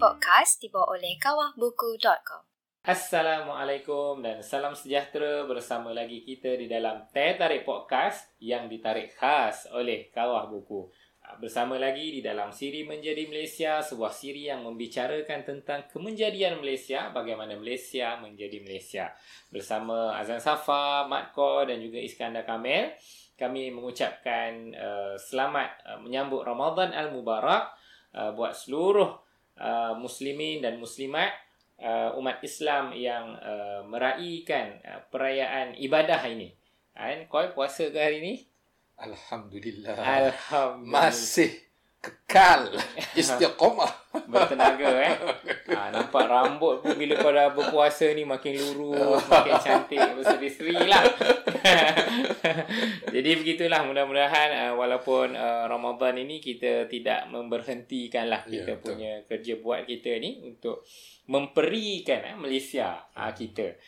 Pertarik Podcast dibawa oleh kawahbuku.com. Assalamualaikum dan salam sejahtera, bersama lagi kita di dalam Pertarik Podcast yang ditarik khas oleh Kawah Buku. Bersama lagi di dalam Siri Menjadi Malaysia, sebuah siri yang membicarakan tentang kemenjadian Malaysia, bagaimana Malaysia menjadi Malaysia. Bersama Azan Safa, Mat Kor dan juga Iskandar Kamel, kami mengucapkan selamat menyambut Ramadan Al-Mubarak buat seluruh muslimin dan muslimat umat Islam yang meraikan perayaan ibadah ini. An, kau puasa ke hari ini? Alhamdulillah. Masih kekal istiqamah. Bertenaga nampak rambut bila kau dah berpuasa ni makin lurus, makin cantik, berseri-seri lah. Jadi begitulah, mudah-mudahan walaupun Ramadan ini kita tidak memberhentikanlah kita punya kerja buat kita ni untuk memperikan Malaysia kita.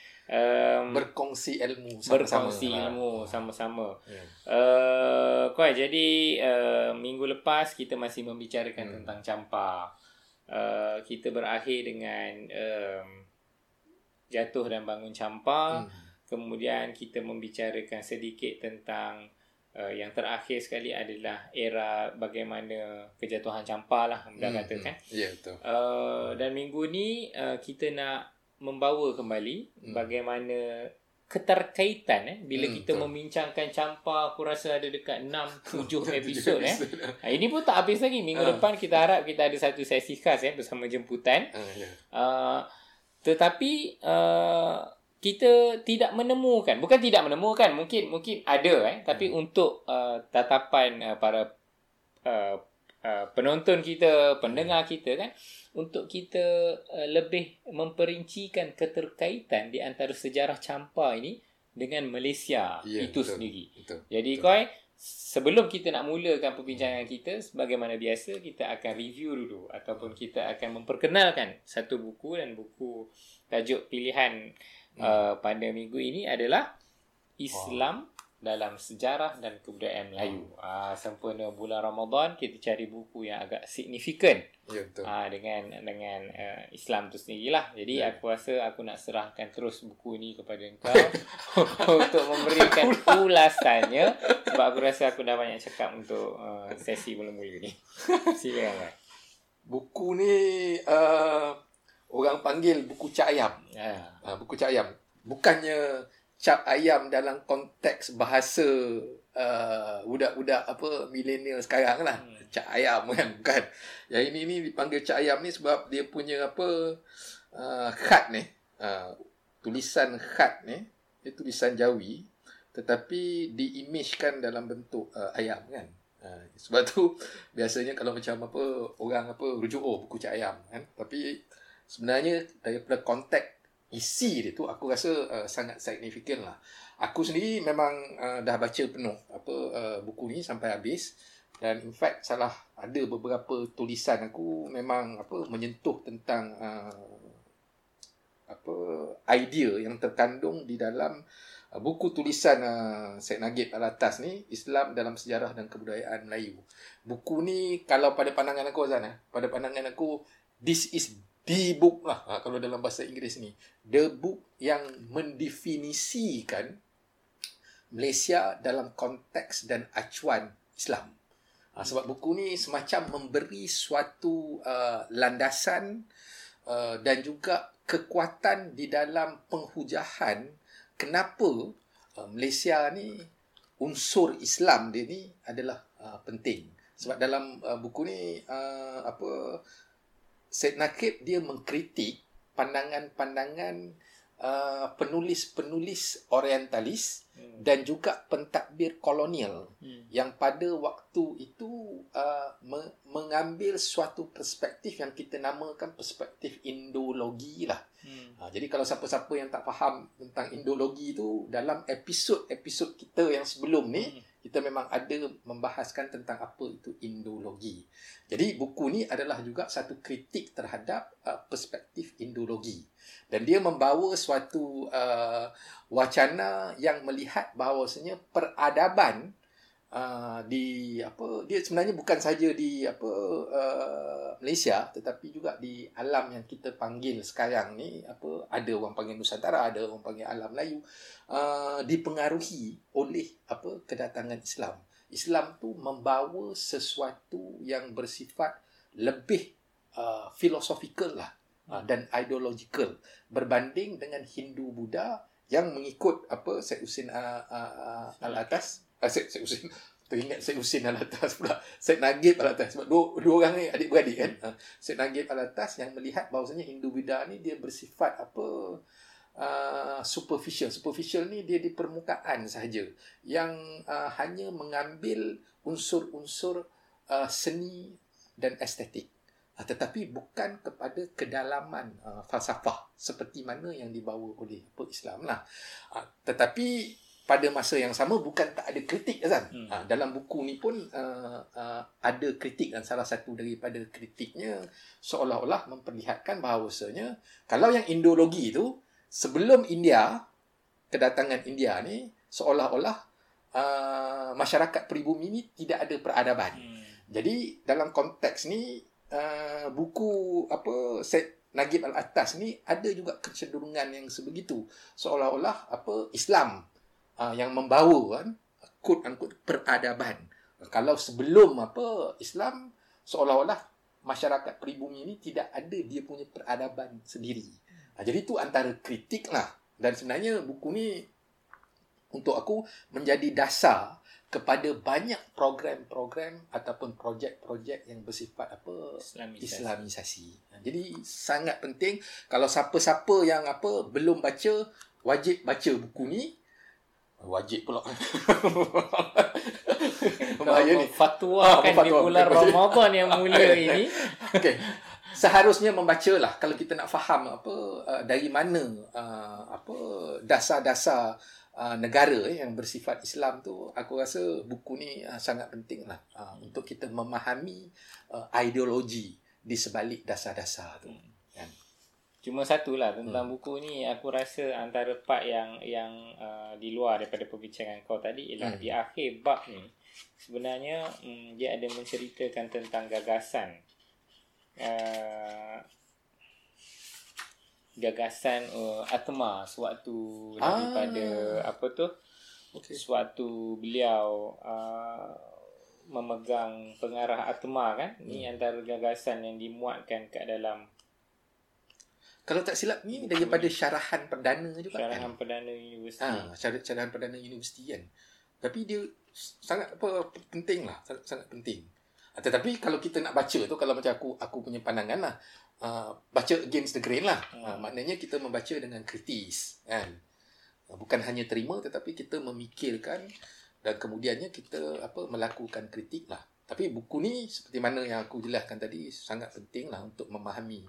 Berkongsi ilmu sama-sama. Koi, jadi minggu lepas kita masih membicarakan tentang campar. Kita berakhir dengan jatuh dan bangun campar. Kemudian kita membicarakan sedikit tentang yang terakhir sekali adalah era bagaimana kejatuhan campar lah, dah katakan. Ya, betul. Dan minggu ni kita nak membawa kembali bagaimana keterkaitan bila kita membincangkan campar. Aku rasa ada dekat 6-7 episod Ini pun tak habis lagi. Minggu depan kita harap kita ada satu sesi khas bersama jemputan. Tetapi kita tidak menemukan, bukan tidak menemukan, mungkin ada tapi untuk tatapan para penonton kita, pendengar kita untuk kita lebih memperincikan keterkaitan di antara sejarah campar ini dengan Malaysia itu sendiri. Jadi Koi, sebelum kita nak mulakan perbincangan kita, sebagaimana biasa kita akan review dulu ataupun kita akan memperkenalkan satu buku, dan buku tajuk pilihan pada minggu ini adalah Islam dalam Sejarah dan Kebudayaan Melayu. Sempena bulan Ramadan, kita cari buku yang agak signifikan dengan Islam tu sendirilah. Jadi aku rasa aku nak serahkan terus buku ni kepada engkau untuk memberikan ulasannya, sebab aku rasa aku dah banyak cakap untuk sesi mula-mula ni. Silakan. Buku ni orang panggil buku cap ayam. Buku cap ayam. Bukannya cap ayam dalam konteks bahasa budak-budak apa milenial sekarang lah. Cap ayam kan, bukan. Yang ini ni dipanggil cap ayam ni sebab dia punya apa khat ni. Tulisan khat ni, dia tulisan Jawi tetapi diimejkan dalam bentuk ayam kan. Sebab tu biasanya kalau macam apa orang apa rujuk buku cap ayam kan. Tapi sebenarnya daripada konteks isi dia tu, aku rasa sangat signifikan lah. Aku sendiri memang dah baca penuh buku ni sampai habis. Dan in fact ada beberapa tulisan aku memang menyentuh tentang idea yang terkandung di dalam buku tulisan Syed Naquib al-Attas ni, Islam dalam Sejarah dan Kebudayaan Melayu. Buku ni kalau pada pandangan aku Azan, this is the book lah, kalau dalam bahasa Inggeris ni, the book yang mendefinisikan Malaysia dalam konteks dan acuan Islam. Sebab buku ni semacam memberi suatu landasan dan juga kekuatan di dalam penghujahan kenapa Malaysia ni unsur Islam dia ni adalah penting. Sebab dalam buku ni Syed Naquib dia mengkritik pandangan-pandangan penulis-penulis orientalis dan juga pentadbir kolonial yang pada waktu itu mengambil suatu perspektif yang kita namakan perspektif Indologi lah. Jadi kalau siapa-siapa yang tak faham tentang Indologi tu, dalam episod-episod kita yang sebelum ni kita memang ada membahaskan tentang apa itu Indologi. Jadi buku ni adalah juga satu kritik terhadap perspektif Indologi. Dan dia membawa suatu wacana yang melihat bahawasanya peradaban di apa, dia sebenarnya bukan saja di apa Malaysia, tetapi juga di alam yang kita panggil sekarang ni apa, ada orang panggil Nusantara, ada orang panggil alam Melayu, dipengaruhi oleh apa kedatangan Islam. Islam tu membawa sesuatu yang bersifat lebih philosophical lah dan ideological berbanding dengan Hindu Buddha yang mengikut apa Syed Hussein Alatas. Syed Hussein, teringat Syed Hussein Alatas pula, Syed Naquib al-Attas, sebab dua orang ni adik-beradik kan. Syed Naquib al-Attas yang melihat bahawasanya Hindu Buddha ni dia bersifat apa superficial ni, dia di permukaan sahaja, yang hanya mengambil unsur-unsur seni dan estetik, tetapi bukan kepada kedalaman falsafah seperti mana yang dibawa oleh apa Islam lah. Tetapi pada masa yang sama bukan tak ada kritik Azan. Dalam buku ni pun ada kritik, dan salah satu daripada kritiknya seolah-olah memperlihatkan bahawasanya kalau yang Indologi tu sebelum India, kedatangan India ni seolah-olah masyarakat peribumi ni tidak ada peradaban. Jadi dalam konteks ni buku apa Syed Naquib al-Attas ni ada juga kecenderungan yang sebegitu, seolah-olah apa Islam yang membawa kan quote-unquote peradaban. Kalau sebelum apa Islam seolah-olah masyarakat peribumi ini tidak ada dia punya peradaban sendiri. Jadi itu antara kritik lah. Dan sebenarnya buku ni untuk aku menjadi dasar kepada banyak program-program ataupun projek-projek yang bersifat apa Islamisasi. Jadi sangat penting, kalau siapa-siapa yang apa belum baca, wajib baca buku ni. Wajib pula. Bahaya ni. Fatwa kan di bulan Ramadan yang mulia ini. Okey. Seharusnya membacalah kalau kita nak faham apa dari mana apa dasar-dasar negara yang bersifat Islam tu. Aku rasa buku ni sangat penting lah untuk kita memahami ideologi di sebalik dasar-dasar tu. Cuma satulah tentang buku ni, aku rasa antara part yang di luar daripada perbincangan kau tadi ialah di akhir bab ni sebenarnya dia ada menceritakan tentang gagasan Atma sewaktu daripada sewaktu beliau memegang pengarah Atma kan. Ni antara gagasan yang dimuatkan kat dalam, kalau tak silap ni daripada syarahan perdana juga kan. Syarahan perdana universiti. Syarahan perdana universiti kan. Tapi dia sangat apa penting lah, sangat penting. Tetapi kalau kita nak baca tu, kalau macam aku punya pandangan lah, baca against the grain lah. Maknanya kita membaca dengan kritis kan. Bukan hanya terima, tetapi kita memikirkan dan kemudiannya kita apa melakukan kritik lah. Tapi buku ni seperti mana yang aku jelaskan tadi sangat penting lah untuk memahami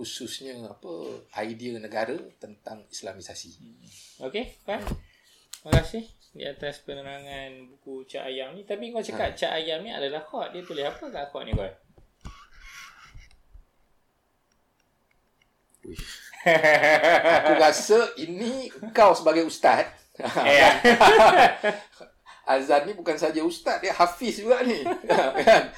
khususnya apa idea negara tentang Islamisasi. Okey, faham. Terima kasih di atas penerangan buku Cak Ayam ni. Tapi kau cakap Cak Ayam ni adalah khot. Dia tulis apa kat khot ni kau? Aku rasa ini kau sebagai ustaz. Azan ni bukan saja ustaz, dia hafiz juga ni. Kan?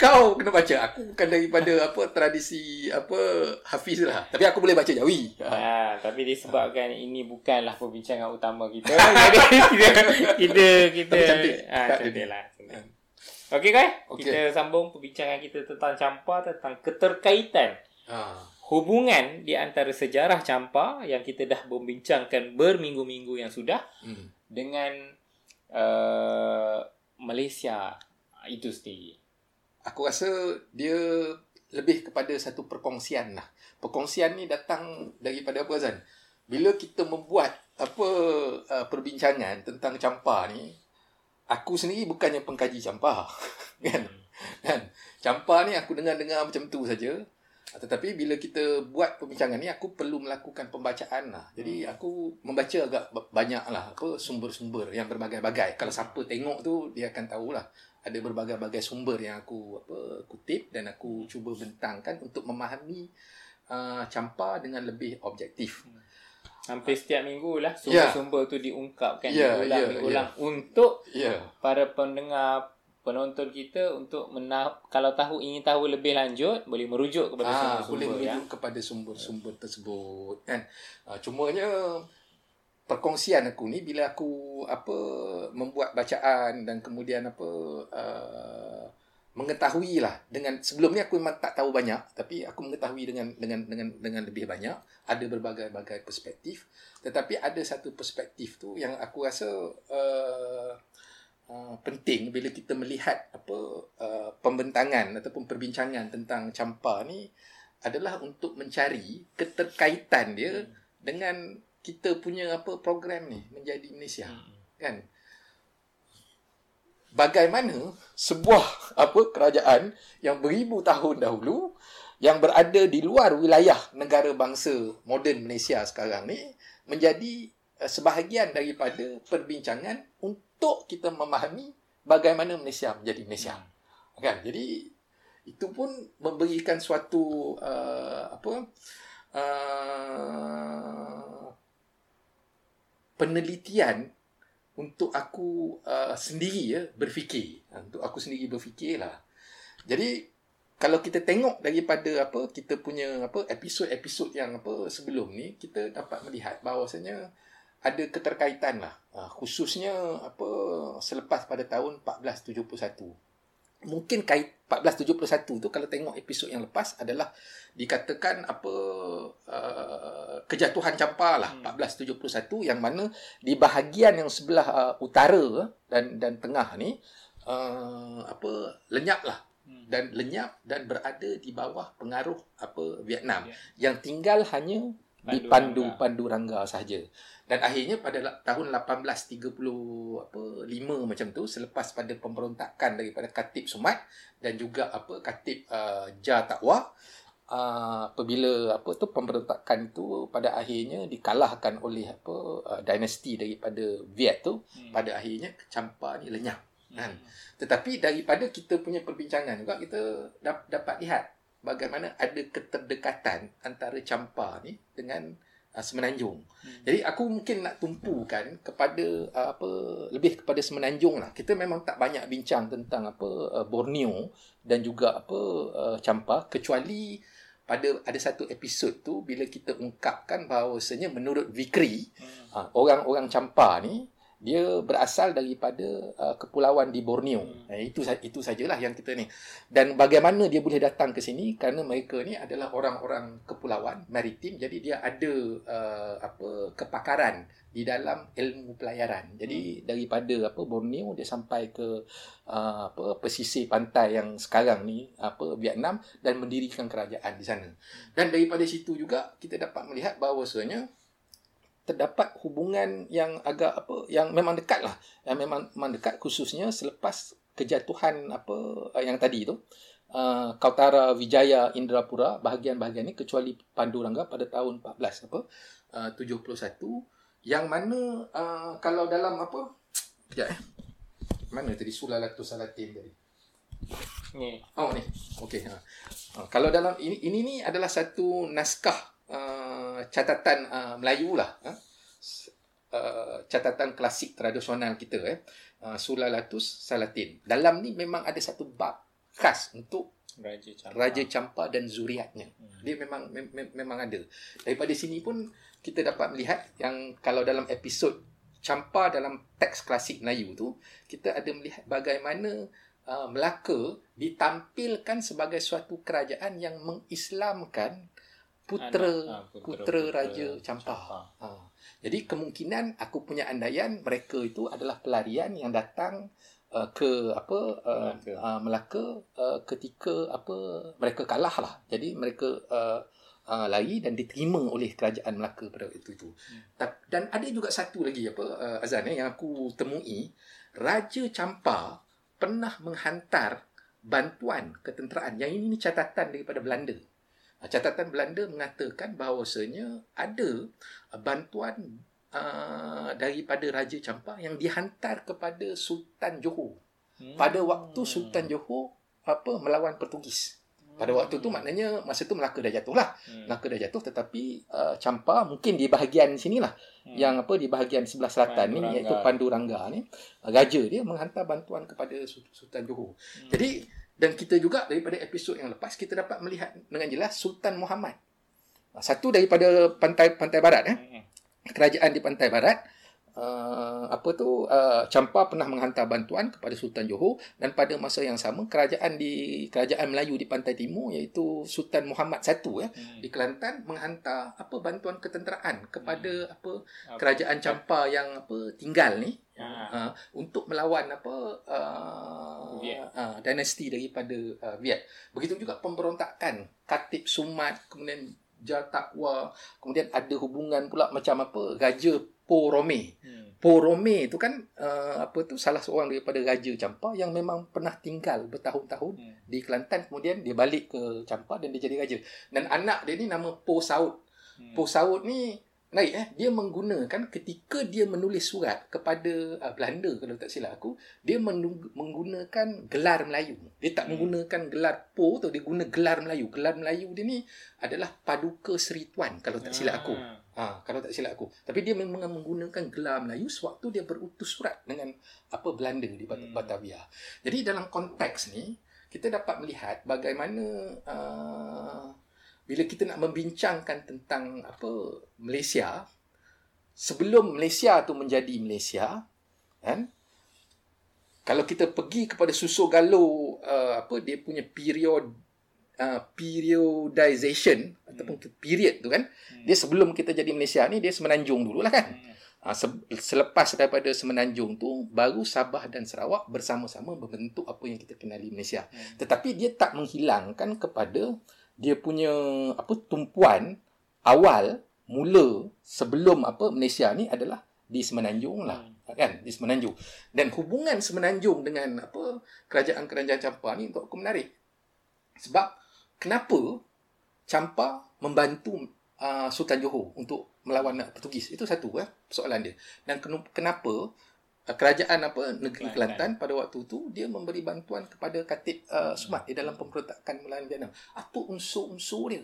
Kau kena baca. Aku bukan daripada apa tradisi apa hafiz lah. Tapi aku boleh baca Jawi. Tapi disebabkan ini bukanlah perbincangan utama kita. Jadi kita cantiklah. Okey guys, kita sambung perbincangan kita tentang Champa, tentang keterkaitan hubungan di antara sejarah Champa yang kita dah membincangkan berminggu-minggu yang sudah dengan Malaysia itu sendiri. Aku rasa dia lebih kepada satu perkongsian lah. Perkongsian ni datang daripada apa Azan? Bila kita membuat apa perbincangan tentang Champa ni, aku sendiri bukannya pengkaji Champa kan? Kan? Champa ni aku dengar-dengar macam tu saja. Tetapi bila kita buat perbincangan ni, aku perlu melakukan pembacaan lah. Jadi aku membaca agak banyak lah apa sumber-sumber yang berbagai-bagai. Kalau siapa tengok tu dia akan tahulah ada berbagai-bagai sumber yang aku apa kutip dan aku cuba bentangkan untuk memahami Champa dengan lebih objektif. Hampir setiap minggu lah sumber-sumber tu diungkapkan, diulang-ulang untuk para pendengar, penonton kita untuk kalau ingin tahu lebih lanjut, boleh merujuk kepada sumber-sumber. Boleh merujuk kepada sumber-sumber tersebut kan. Cumanya perkongsian aku ni bila aku membuat bacaan dan kemudian mengetahui lah dengan sebelum ni aku memang tak tahu banyak, tapi aku mengetahui dengan lebih banyak. Ada berbagai-bagai perspektif, tetapi ada satu perspektif tu yang aku rasa penting bila kita melihat pembentangan ataupun perbincangan tentang Champa ni adalah untuk mencari keterkaitan dia dengan kita punya program ni Menjadi Malaysia kan. Bagaimana sebuah kerajaan yang beribu tahun dahulu yang berada di luar wilayah negara bangsa moden Malaysia sekarang ni menjadi sebahagian daripada perbincangan untuk kita memahami bagaimana Malaysia menjadi Malaysia kan. Jadi itu pun memberikan suatu penelitian untuk aku sendiri berfikir. Untuk aku sendiri berfikirlah. Jadi kalau kita tengok daripada kita punya episod-episod yang sebelum ni, kita dapat melihat bahawasanya ada keterkaitan lah. Khususnya selepas pada tahun 1471. Mungkin 1471 tu kalau tengok episod yang lepas adalah dikatakan kejatuhan Champa lah 1471, yang mana di bahagian yang sebelah utara dan tengah ni lenyap lah dan lenyap dan berada di bawah pengaruh Vietnam yang tinggal hanya Panduranga sahaja. Dan akhirnya pada tahun 1835 macam tu, selepas pada pemberontakan daripada Katib Sumat dan juga Katib Jah Takwa, apabila pemberontakan tu pada akhirnya dikalahkan oleh dinasti daripada Viet tu, pada akhirnya Champa ni lenyap kan. Tetapi daripada kita punya perbincangan juga kita dapat lihat bagaimana ada keterdekatan antara Champa ni dengan Semenanjung. Jadi aku mungkin nak tumpukan kepada lebih kepada Semenanjung lah. Kita memang tak banyak bincang tentang Borneo dan juga Champa, kecuali ada satu episod tu bila kita ungkapkan bahawasanya menurut Vikri, orang-orang Champa ni dia berasal daripada kepulauan di Borneo. Itu sajalah yang kita ni. Dan bagaimana dia boleh datang ke sini kerana mereka ni adalah orang-orang kepulauan maritim, jadi dia ada kepakaran di dalam ilmu pelayaran. Jadi daripada Borneo dia sampai ke pesisir pantai yang sekarang ni Vietnam dan mendirikan kerajaan di sana. Dan daripada situ juga kita dapat melihat bahawasanya terdapat hubungan yang agak yang memang dekat lah, yang memang dekat, khususnya selepas kejatuhan yang tadi tu, Kautara, Vijaya, Indrapura, bahagian-bahagian ni, kecuali Panduranga pada tahun 1471, yang mana kalau dalam mana tadi Sulalatul Salatin tadi ni okey, kalau dalam ini ni adalah satu naskah catatan Melayu lah, catatan klasik tradisional kita, Sulalatul Salatin. Dalam ni memang ada satu bab khas untuk Raja Champa dan zuriatnya. Dia memang ada. Daripada sini pun kita dapat melihat yang kalau dalam episod Champa dalam teks klasik Melayu tu, kita ada melihat bagaimana Melaka ditampilkan sebagai suatu kerajaan yang mengislamkan putera Raja Champa. Jadi kemungkinan aku punya andaian mereka itu adalah pelarian yang datang ke Melaka ketika mereka kalah lah. Jadi mereka lari dan diterima oleh kerajaan Melaka pada waktu itu. Dan ada juga satu lagi Azan yang aku temui, Raja Champa pernah menghantar bantuan ketenteraan. Yang ini catatan daripada Belanda. Catatan Belanda mengatakan bahawasanya ada bantuan daripada Raja Champa yang dihantar kepada Sultan Johor pada waktu Sultan Johor melawan Portugis. Pada waktu tu maknanya masa tu Melaka dah jatuh lah. Melaka dah jatuh, tetapi Champa mungkin di bahagian sinilah, yang apa di bahagian sebelah selatan ni, iaitu Panduranga ni, raja dia menghantar bantuan kepada Sultan Johor. Jadi dan kita juga daripada episod yang lepas kita dapat melihat dengan jelas Sultan Muhammad. Satu daripada pantai barat, kerajaan di pantai barat, Champa pernah menghantar bantuan kepada Sultan Johor, dan pada masa yang sama kerajaan Melayu di pantai timur, iaitu Sultan Muhammad I di Kelantan menghantar bantuan ketenteraan kepada kerajaan Champa yang tinggal ni, untuk melawan dinasti daripada Viet. Begitu juga pemberontakan Katib Sumat, kemudian Jartakwa, kemudian ada hubungan pula macam raja Po Rome. Po Rome tu kan salah seorang daripada raja Champa yang memang pernah tinggal bertahun-tahun di Kelantan, kemudian dia balik ke Champa dan dia jadi raja. Dan anak dia ni nama Po Saud. Po Saud ni menarik, dia menggunakan ketika dia menulis surat kepada Belanda, kalau tak silap aku, dia menggunakan gelar Melayu. Dia tak menggunakan gelar Po tu, dia guna gelar Melayu. Gelar Melayu dia ni adalah Paduka Seri Tuan, kalau tak silap aku. Tapi dia memang menggunakan gelar Melayu sewaktu dia berutus surat dengan Belanda di Batavia. Jadi dalam konteks ni, kita dapat melihat bagaimana bila kita nak membincangkan tentang Malaysia, sebelum Malaysia tu menjadi Malaysia, kan? Kalau kita pergi kepada Susur Galuh, dia punya periodization ataupun period tu kan, dia sebelum kita jadi Malaysia ni dia Semenanjung dululah kan. Selepas daripada Semenanjung tu baru Sabah dan Sarawak bersama-sama membentuk apa yang kita kenali Malaysia. Tetapi dia tak menghilangkan kepada dia punya tumpuan awal mula sebelum Malaysia ni adalah di Semenanjung lah. Kan, di Semenanjung. Dan hubungan Semenanjung dengan kerajaan-kerajaan Champa ni untuk aku menarik. Sebab kenapa Champa membantu Sultan Johor untuk melawan Portugis? Itu satu persoalan dia. Dan kenapa kerajaan negeri Kelantan pada waktu tu dia memberi bantuan kepada Katib Sumat di dalam pemberontakan melawan Vietnam? Apa unsur-unsur dia?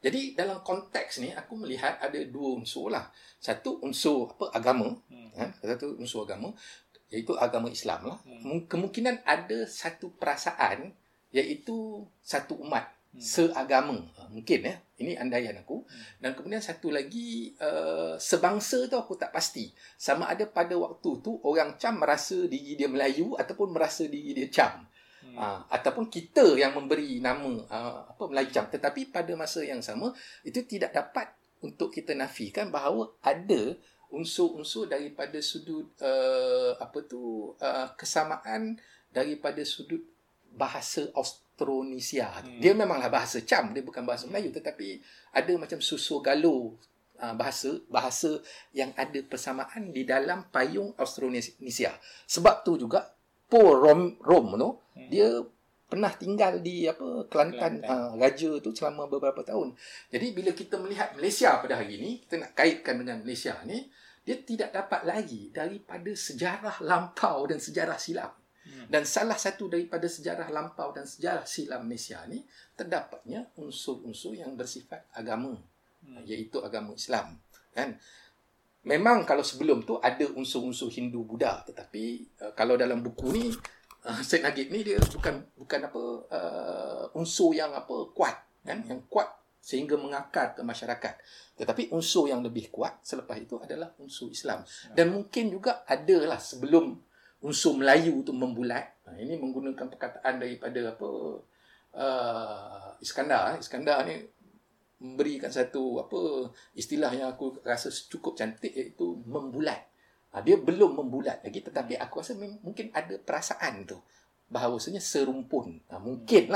Jadi dalam konteks ni aku melihat ada dua unsur lah. Satu unsur agama, satu unsur agama, iaitu agama Islam lah. Kemungkinan ada satu perasaan, iaitu satu umat seagama, mungkin ini andaian aku. Dan kemudian satu lagi sebangsa tu aku tak pasti, sama ada pada waktu tu orang Cham merasa diri dia Melayu ataupun merasa diri dia Cham, ataupun kita yang memberi nama Melayu Cham. Tetapi pada masa yang sama itu tidak dapat untuk kita nafikan bahawa ada unsur-unsur daripada sudut kesamaan daripada sudut bahasa Austronesia. Dia memanglah bahasa Cham, dia bukan bahasa Melayu, tetapi ada macam susur galuh bahasa yang ada persamaan di dalam payung Austronesia. Sebab tu juga Po Rome tu dia pernah tinggal di Kelantan. Raja tu selama beberapa tahun. Jadi bila kita melihat Malaysia pada hari ini, kita nak kaitkan dengan Malaysia ni, dia tidak dapat lagi daripada sejarah lampau dan sejarah silam. Dan salah satu daripada sejarah lampau dan sejarah silam Malaysia ni terdapatnya unsur-unsur yang bersifat agama, iaitu agama Islam, kan? Memang kalau sebelum tu ada unsur-unsur Hindu Buddha, tetapi kalau dalam buku ni Syed Naquib ni dia bukan unsur yang kuat, kan? Yang kuat sehingga mengakar ke masyarakat. Tetapi unsur yang lebih kuat selepas itu adalah unsur Islam. Dan mungkin juga adalah sebelum unsur Melayu tu membulat. Ini menggunakan perkataan daripada Iskandar. Iskandar ni memberikan satu istilah yang aku rasa cukup cantik, iaitu membulat. Dia belum membulat lagi, tetapi aku rasa mungkin ada perasaan tu bahawasanya serumpun. Mungkin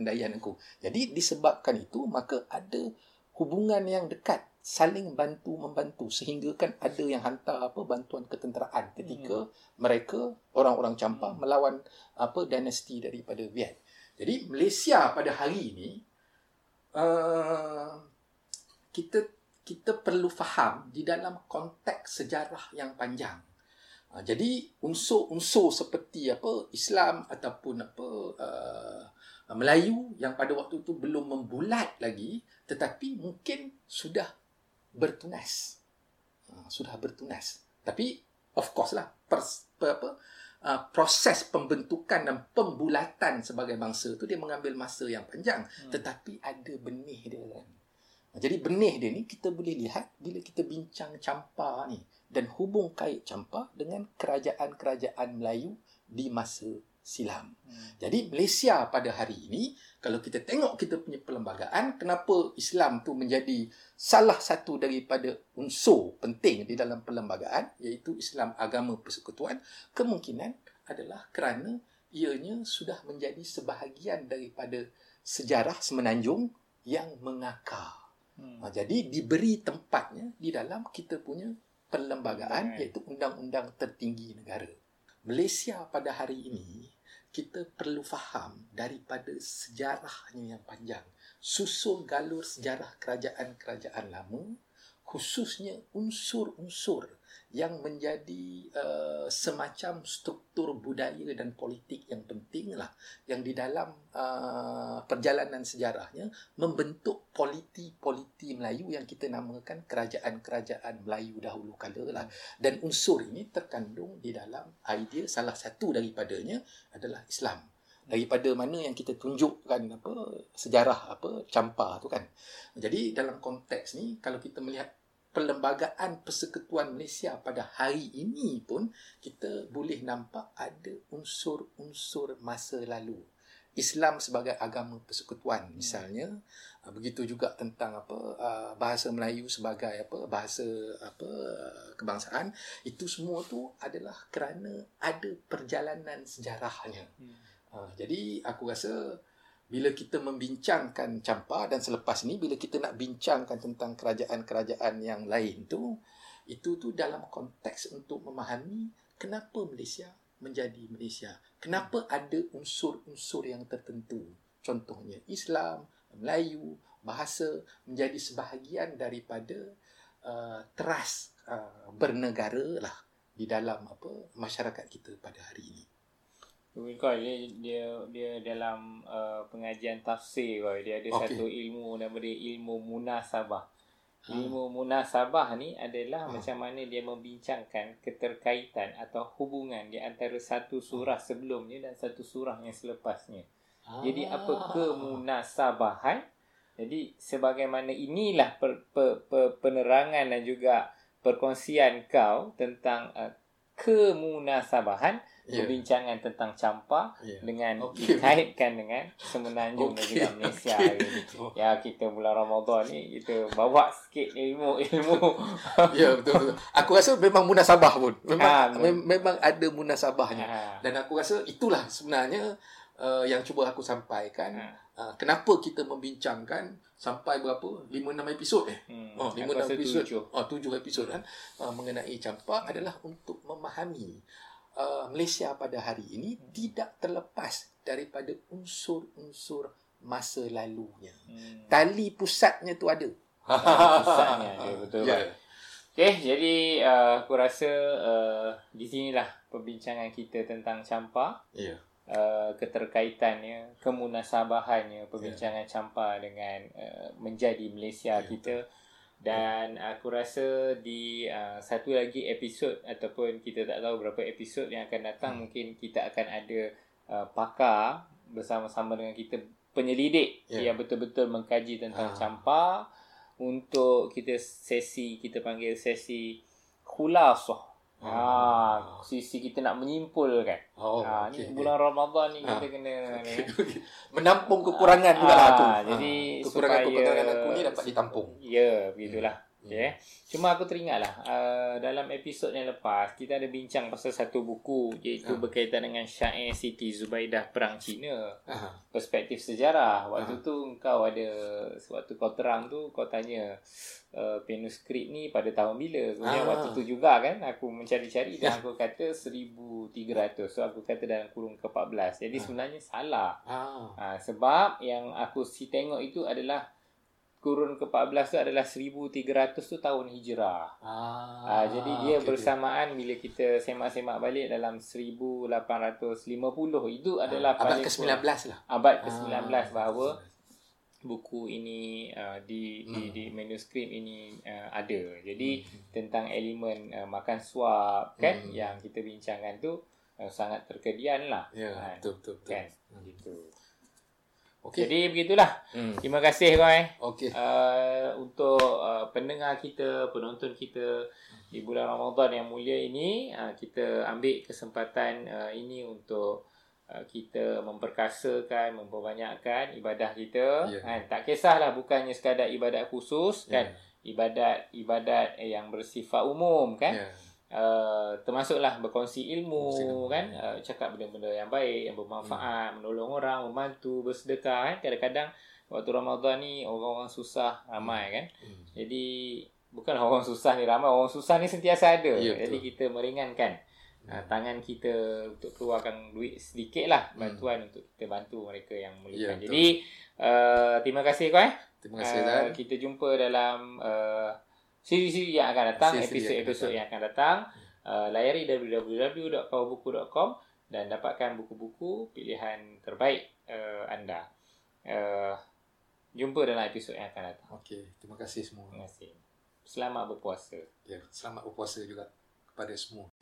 andaian aku. Jadi disebabkan itu maka ada hubungan yang dekat, saling bantu-membantu, sehingga kan ada yang hantar bantuan ketenteraan ketika mereka orang-orang Champa melawan dinasti daripada Viet. Jadi Malaysia pada hari ini kita perlu faham di dalam konteks sejarah yang panjang. Jadi unsur-unsur seperti Islam ataupun Melayu yang pada waktu itu belum membulat lagi, tetapi mungkin sudah bertunas. Tapi of course lah, proses pembentukan dan pembulatan sebagai bangsa tu dia mengambil masa yang panjang. Tetapi ada benih dia kan. Jadi benih dia ni kita boleh lihat bila kita bincang Champa ni dan hubung kait Champa dengan kerajaan-kerajaan Melayu di masa silam. Jadi Malaysia pada hari ini, kalau kita tengok kita punya perlembagaan, kenapa Islam tu menjadi salah satu daripada unsur penting di dalam perlembagaan, iaitu Islam agama persekutuan, kemungkinan adalah kerana ianya sudah menjadi sebahagian daripada sejarah semenanjung yang mengakar. Jadi diberi tempatnya di dalam kita punya perlembagaan, iaitu undang-undang tertinggi negara. Malaysia pada hari ini, kita perlu faham daripada sejarahnya yang panjang, susul galur sejarah kerajaan-kerajaan lama, khususnya unsur-unsur yang menjadi semacam struktur budaya dan politik yang penting lah, yang di dalam perjalanan sejarahnya membentuk politi-politi Melayu yang kita namakan kerajaan-kerajaan Melayu dahulu kala lah. Dan unsur ini terkandung di dalam idea, salah satu daripadanya adalah Islam. Daripada mana yang kita tunjukkan sejarah Champa tu kan. Jadi dalam konteks ni, kalau kita melihat perlembagaan persekutuan Malaysia pada hari ini pun, kita boleh nampak ada unsur-unsur masa lalu. Islam sebagai agama persekutuan misalnya, begitu juga tentang bahasa Melayu sebagai bahasa kebangsaan. Itu semua tu adalah kerana ada perjalanan sejarahnya. Jadi aku rasa bila kita membincangkan Champa, dan selepas ni bila kita nak bincangkan tentang kerajaan-kerajaan yang lain tu, itu tu dalam konteks untuk memahami kenapa Malaysia menjadi Malaysia. Kenapa ada unsur-unsur yang tertentu, contohnya Islam, Melayu, bahasa menjadi sebahagian daripada teras bernegara lah di dalam masyarakat kita pada hari ini. Dia dalam pengajian tafsir kau, dia ada satu ilmu nama dia ilmu munasabah. Ilmu munasabah ni adalah macam mana dia membincangkan keterkaitan atau hubungan di antara satu surah sebelumnya dan satu surah yang selepasnya. Jadi apa kemunasabahan? Jadi sebagaimana inilah penerangan dan juga perkongsian kau tentang kemunasabahan perbincangan tentang Champa dengan dikaitkan dengan semenanjung dan juga Malaysia hari ni. Ya, kita bulan Ramadan ni kita bawa sikit ilmu. Ya, betul. Aku rasa memang munasabah pun. Memang ada munasabahnya. Dan aku rasa itulah sebenarnya yang cuba aku sampaikan. Kenapa kita membincangkan sampai berapa? 5-6 episod 5-6 episod. 7 episod kan mengenai Champa adalah untuk memahami Malaysia pada hari ini tidak terlepas daripada unsur-unsur masa lalunya. Tali pusatnya tu ada. Pusatnya dia betul. Okey, jadi aku rasa di sinilah perbincangan kita tentang Champa. Ya. Keterkaitannya, kemunasabahannya, perbincangan Champa dengan menjadi Malaysia kita. Dan aku rasa di satu lagi episod, ataupun kita tak tahu berapa episod yang akan datang, mungkin kita akan ada pakar bersama-sama dengan kita, penyelidik yang betul-betul mengkaji tentang Champa, untuk kita sesi, kita panggil sesi khulasah. Sisi kita nak menyimpulkan. Ni bulan Ramadan ni kita kena menampung kekurangan jugalah aku. Jadi kekurangan aku ni dapat ditampung. Ya, begitulah. Cuma aku teringatlah dalam episod yang lepas kita ada bincang pasal satu buku, iaitu berkaitan dengan Syair Siti Zubaidah, Perang Cina. Perspektif sejarah. Waktu tu kau terang tu kau tanya manuskrip ni pada tahun bila. Kemudian waktu tu juga kan aku mencari-cari dan aku kata 1300. So aku kata dalam kurung ke-14. Jadi sebenarnya salah. Sebab yang aku tengok itu adalah kurun ke-14 tu adalah 1300 tu tahun hijrah. Jadi dia bersamaan bila kita semak-semak balik dalam 1850. Itu adalah abad ke-19 lah. Abad ke-19 bahawa buku ini di manuskrip ini ada. Jadi tentang elemen makan suap kan yang kita bincangkan tu sangat terkedian lah. Ya, kan? Betul. Kan? Gitu. Okay. Jadi begitulah. Terima kasih kau okay. Untuk pendengar kita, penonton kita di bulan Ramadan yang mulia ini, kita ambil kesempatan ini untuk kita memperkasakan, memperbanyakkan ibadah kita. Yeah. Kan? Tak kisahlah bukannya sekadar ibadat khusus kan, ibadat yang bersifat umum kan. Yeah. Termasuklah berkongsi ilmu kan, cakap benda-benda yang baik, yang bermanfaat, menolong orang, membantu, bersedekah kan. Kadang-kadang waktu Ramadan ni orang-orang susah ramai kan. Jadi bukanlah orang susah ni ramai, orang susah ni sentiasa ada. Jadi kita meringankan tangan kita untuk keluarkan duit sedikit lah, bantuan untuk kita bantu mereka yang memerlukan. Jadi terima kasih kau terima kasih Dan. Kita jumpa dalam siri-siri yang akan datang, episod-episod yang akan datang. Layari www.kawahbuku.com dan dapatkan buku-buku pilihan terbaik anda. Jumpa dalam episod yang akan datang. Okey, terima kasih semua. Terima kasih. Selamat berpuasa. Ya, selamat berpuasa juga kepada semua.